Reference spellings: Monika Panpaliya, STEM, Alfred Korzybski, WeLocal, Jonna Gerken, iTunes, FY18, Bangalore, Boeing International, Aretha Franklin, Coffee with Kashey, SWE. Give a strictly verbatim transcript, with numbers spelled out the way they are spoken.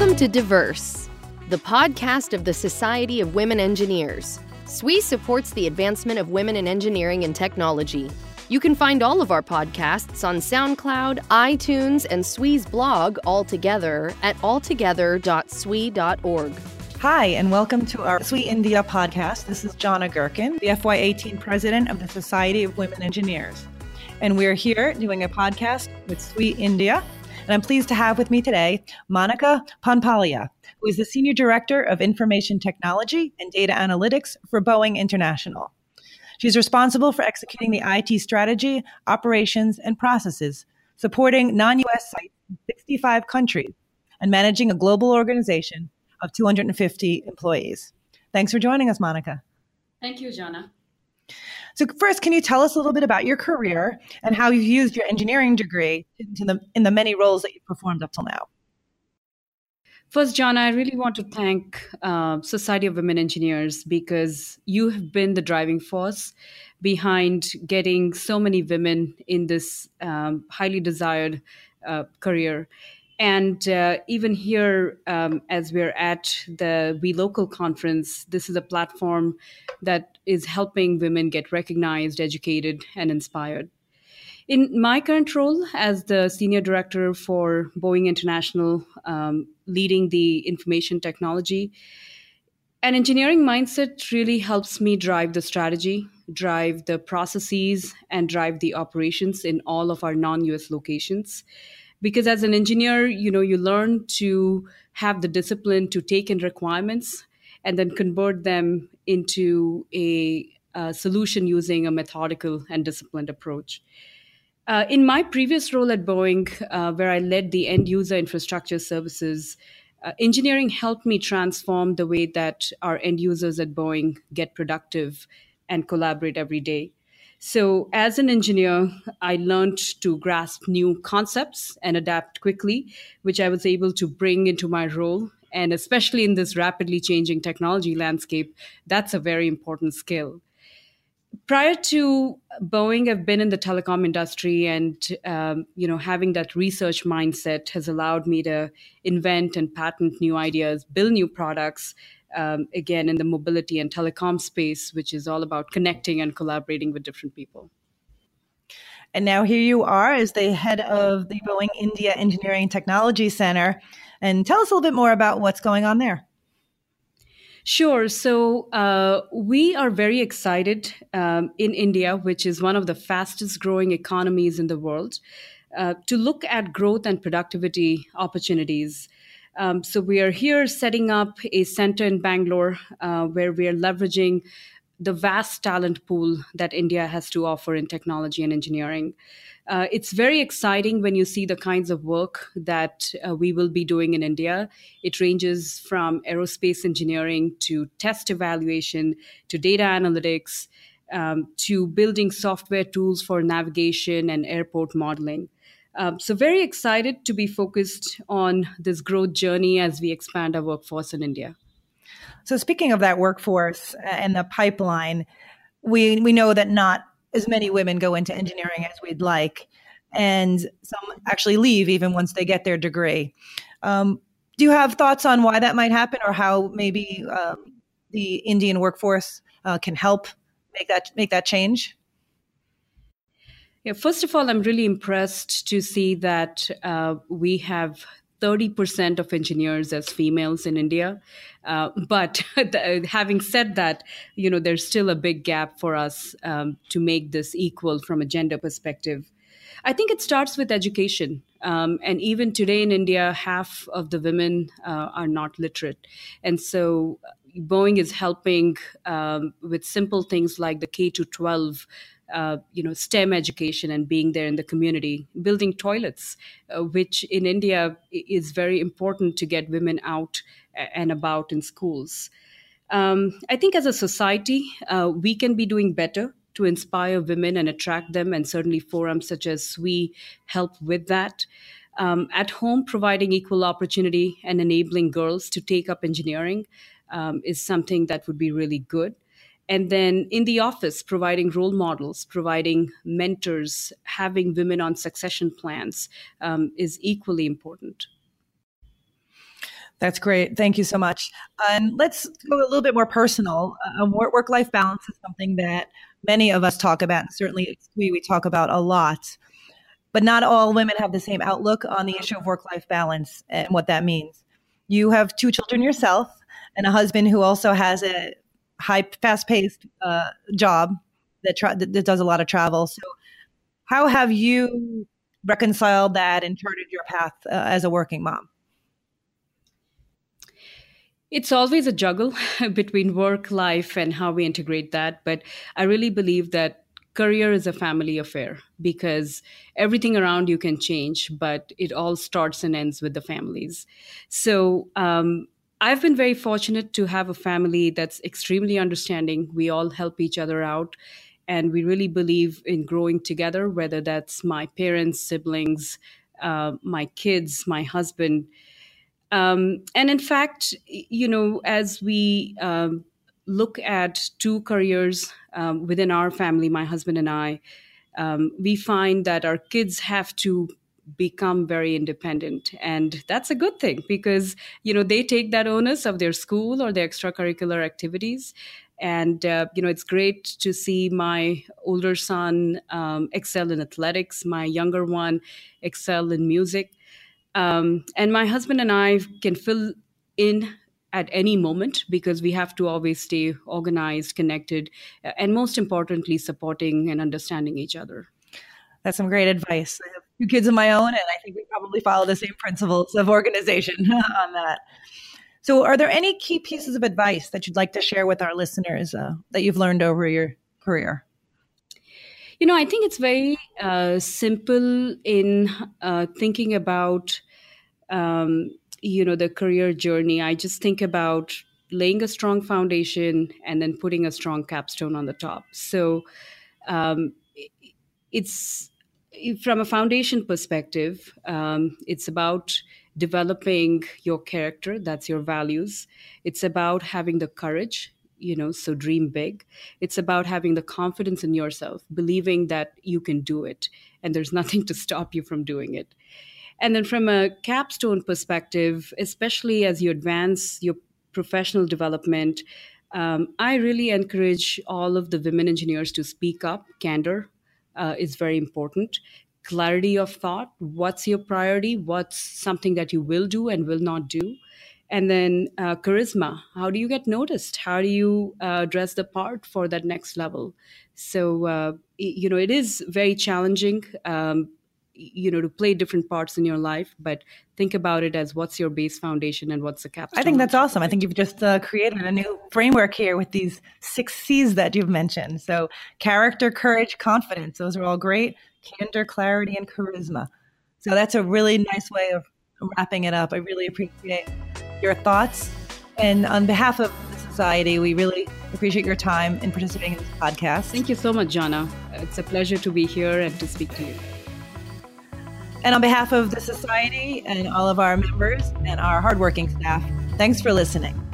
Welcome to Diverse, the podcast of the Society of Women Engineers. S W E supports the advancement of women in engineering and technology. You can find all of our podcasts on SoundCloud, iTunes, and S W E's blog, All Together, at altogether dot S W E dot org. Hi, and welcome to our S W E India podcast. This is Jonna Gerken, the F Y eighteen president of the Society of Women Engineers. And we're here doing a podcast with S W E India. And I'm pleased to have with me today Monika Panpaliya, who is the Senior Director of Information Technology and Data Analytics for Boeing International. She's responsible for executing the I T strategy, operations, and processes, supporting non-U S sites in sixty-five countries, and managing a global organization of two hundred fifty employees. Thanks for joining us, Monika. Thank you, Jonna. So first, can you tell us a little bit about your career and how you've used your engineering degree in the, in the many roles that you've performed up till now? First, Jonna, I really want to thank uh, Society of Women Engineers because you have been the driving force behind getting so many women in this um, highly desired uh, career. And uh, even here, um, as we're at the WeLocal conference, this is a platform that is helping women get recognized, educated, and inspired. In my current role as the Senior Director for Boeing International, um, leading the information technology, an engineering mindset really helps me drive the strategy, drive the processes, and drive the operations in all of our non-U S locations. Because as an engineer, you know, you learn to have the discipline to take in requirements and then convert them into a, a solution using a methodical and disciplined approach. Uh, in my previous role at Boeing, uh, where I led the end-user infrastructure services, uh, engineering helped me transform the way that our end users at Boeing get productive and collaborate every day. So as an engineer, I learned to grasp new concepts and adapt quickly, which I was able to bring into my role. And especially in this rapidly changing technology landscape, that's a very important skill. Prior to Boeing, I've been in the telecom industry, and um, you know, having that research mindset has allowed me to invent and patent new ideas, build new products, um, again, in the mobility and telecom space, which is all about connecting and collaborating with different people. And now here you are as the head of the Boeing India Engineering Technology Center. And tell us a little bit more about what's going on there. Sure. So uh, we are very excited um, in India, which is one of the fastest growing economies in the world, uh, to look at growth and productivity opportunities. Um, so we are here setting up a center in Bangalore uh, where we are leveraging the vast talent pool that India has to offer in technology and engineering. Uh, it's very exciting when you see the kinds of work that uh, we will be doing in India. It ranges from aerospace engineering to test evaluation to data analytics um, to building software tools for navigation and airport modeling. Um, so very excited to be focused on this growth journey as we expand our workforce in India. So speaking of that workforce and the pipeline, we we know that not as many women go into engineering as we'd like, and some actually leave even once they get their degree. Um, do you have thoughts on why that might happen, or how maybe um, the Indian workforce uh, can help make that make that change? Yeah, first of all, I'm really impressed to see that uh, we have thirty percent of engineers as females in India. Uh, but the, having said that, you know, there's still a big gap for us um, to make this equal from a gender perspective. I think it starts with education. Um, and even today in India, half of the women uh, are not literate. And so Boeing is helping um, with simple things like the K through twelve Uh, you know, STEM education and being there in the community, building toilets, uh, which in India is very important to get women out and about in schools. Um, I think as a society, uh, we can be doing better to inspire women and attract them, and certainly forums such as S W E help with that. Um, at home, providing equal opportunity and enabling girls to take up engineering um, is something that would be really good. And then in the office, providing role models, providing mentors, having women on succession plans um, is equally important. That's great. Thank you so much. And um, let's go a little bit more personal. Uh, work-life balance is something that many of us talk about, and certainly we, we talk about a lot. But not all women have the same outlook on the issue of work-life balance and what that means. You have two children yourself and a husband who also has a high, fast-paced uh, job that, tra- that does a lot of travel. So how have you reconciled that and charted your path uh, as a working mom? It's always a juggle between work, life, and how we integrate that. But I really believe that career is a family affair because everything around you can change, but it all starts and ends with the families. So um, I've been very fortunate to have a family that's extremely understanding. We all help each other out. And we really believe in growing together, whether that's my parents, siblings, uh, my kids, my husband. Um, and in fact, you know, as we um, look at two careers um, within our family, my husband and I, um, we find that our kids have to become very independent. And that's a good thing because, you know, they take that onus of their school or their extracurricular activities. And, uh, you know, it's great to see my older son um, excel in athletics, my younger one excel in music. Um, and my husband and I can fill in at any moment because we have to always stay organized, connected, and most importantly, supporting and understanding each other. That's some great advice. I have two kids of my own, and I think we probably follow the same principles of organization on that. So are there any key pieces of advice that you'd like to share with our listeners uh, that you've learned over your career? You know, I think it's very uh, simple in uh, thinking about, um, you know, the career journey. I just think about laying a strong foundation and then putting a strong capstone on the top. So um, it's from a foundation perspective, um, it's about developing your character, that's your values. It's about having the courage. You know, so dream big. It's about having the confidence in yourself, believing that you can do it and there's nothing to stop you from doing it. And then from a capstone perspective, especially as you advance your professional development, um, I really encourage all of the women engineers to speak up. Candor uh, is very important. Clarity of thought, what's your priority? What's something that you will do and will not do? And then uh, charisma, how do you get noticed? How do you uh, dress the part for that next level? So, uh, you know, it is very challenging, um, you know, to play different parts in your life, but think about it as what's your base foundation and what's the capstone. I think that's awesome. I think you've just uh, created a new framework here with these six C's that you've mentioned. So character, courage, confidence, those are all great. Candor, clarity, and charisma. So that's a really nice way of wrapping it up. I really appreciate your thoughts. And on behalf of the society, we really appreciate your time in participating in this podcast. Thank you so much, Jonna. It's a pleasure to be here and to speak to you. And on behalf of the society and all of our members and our hardworking staff, thanks for listening.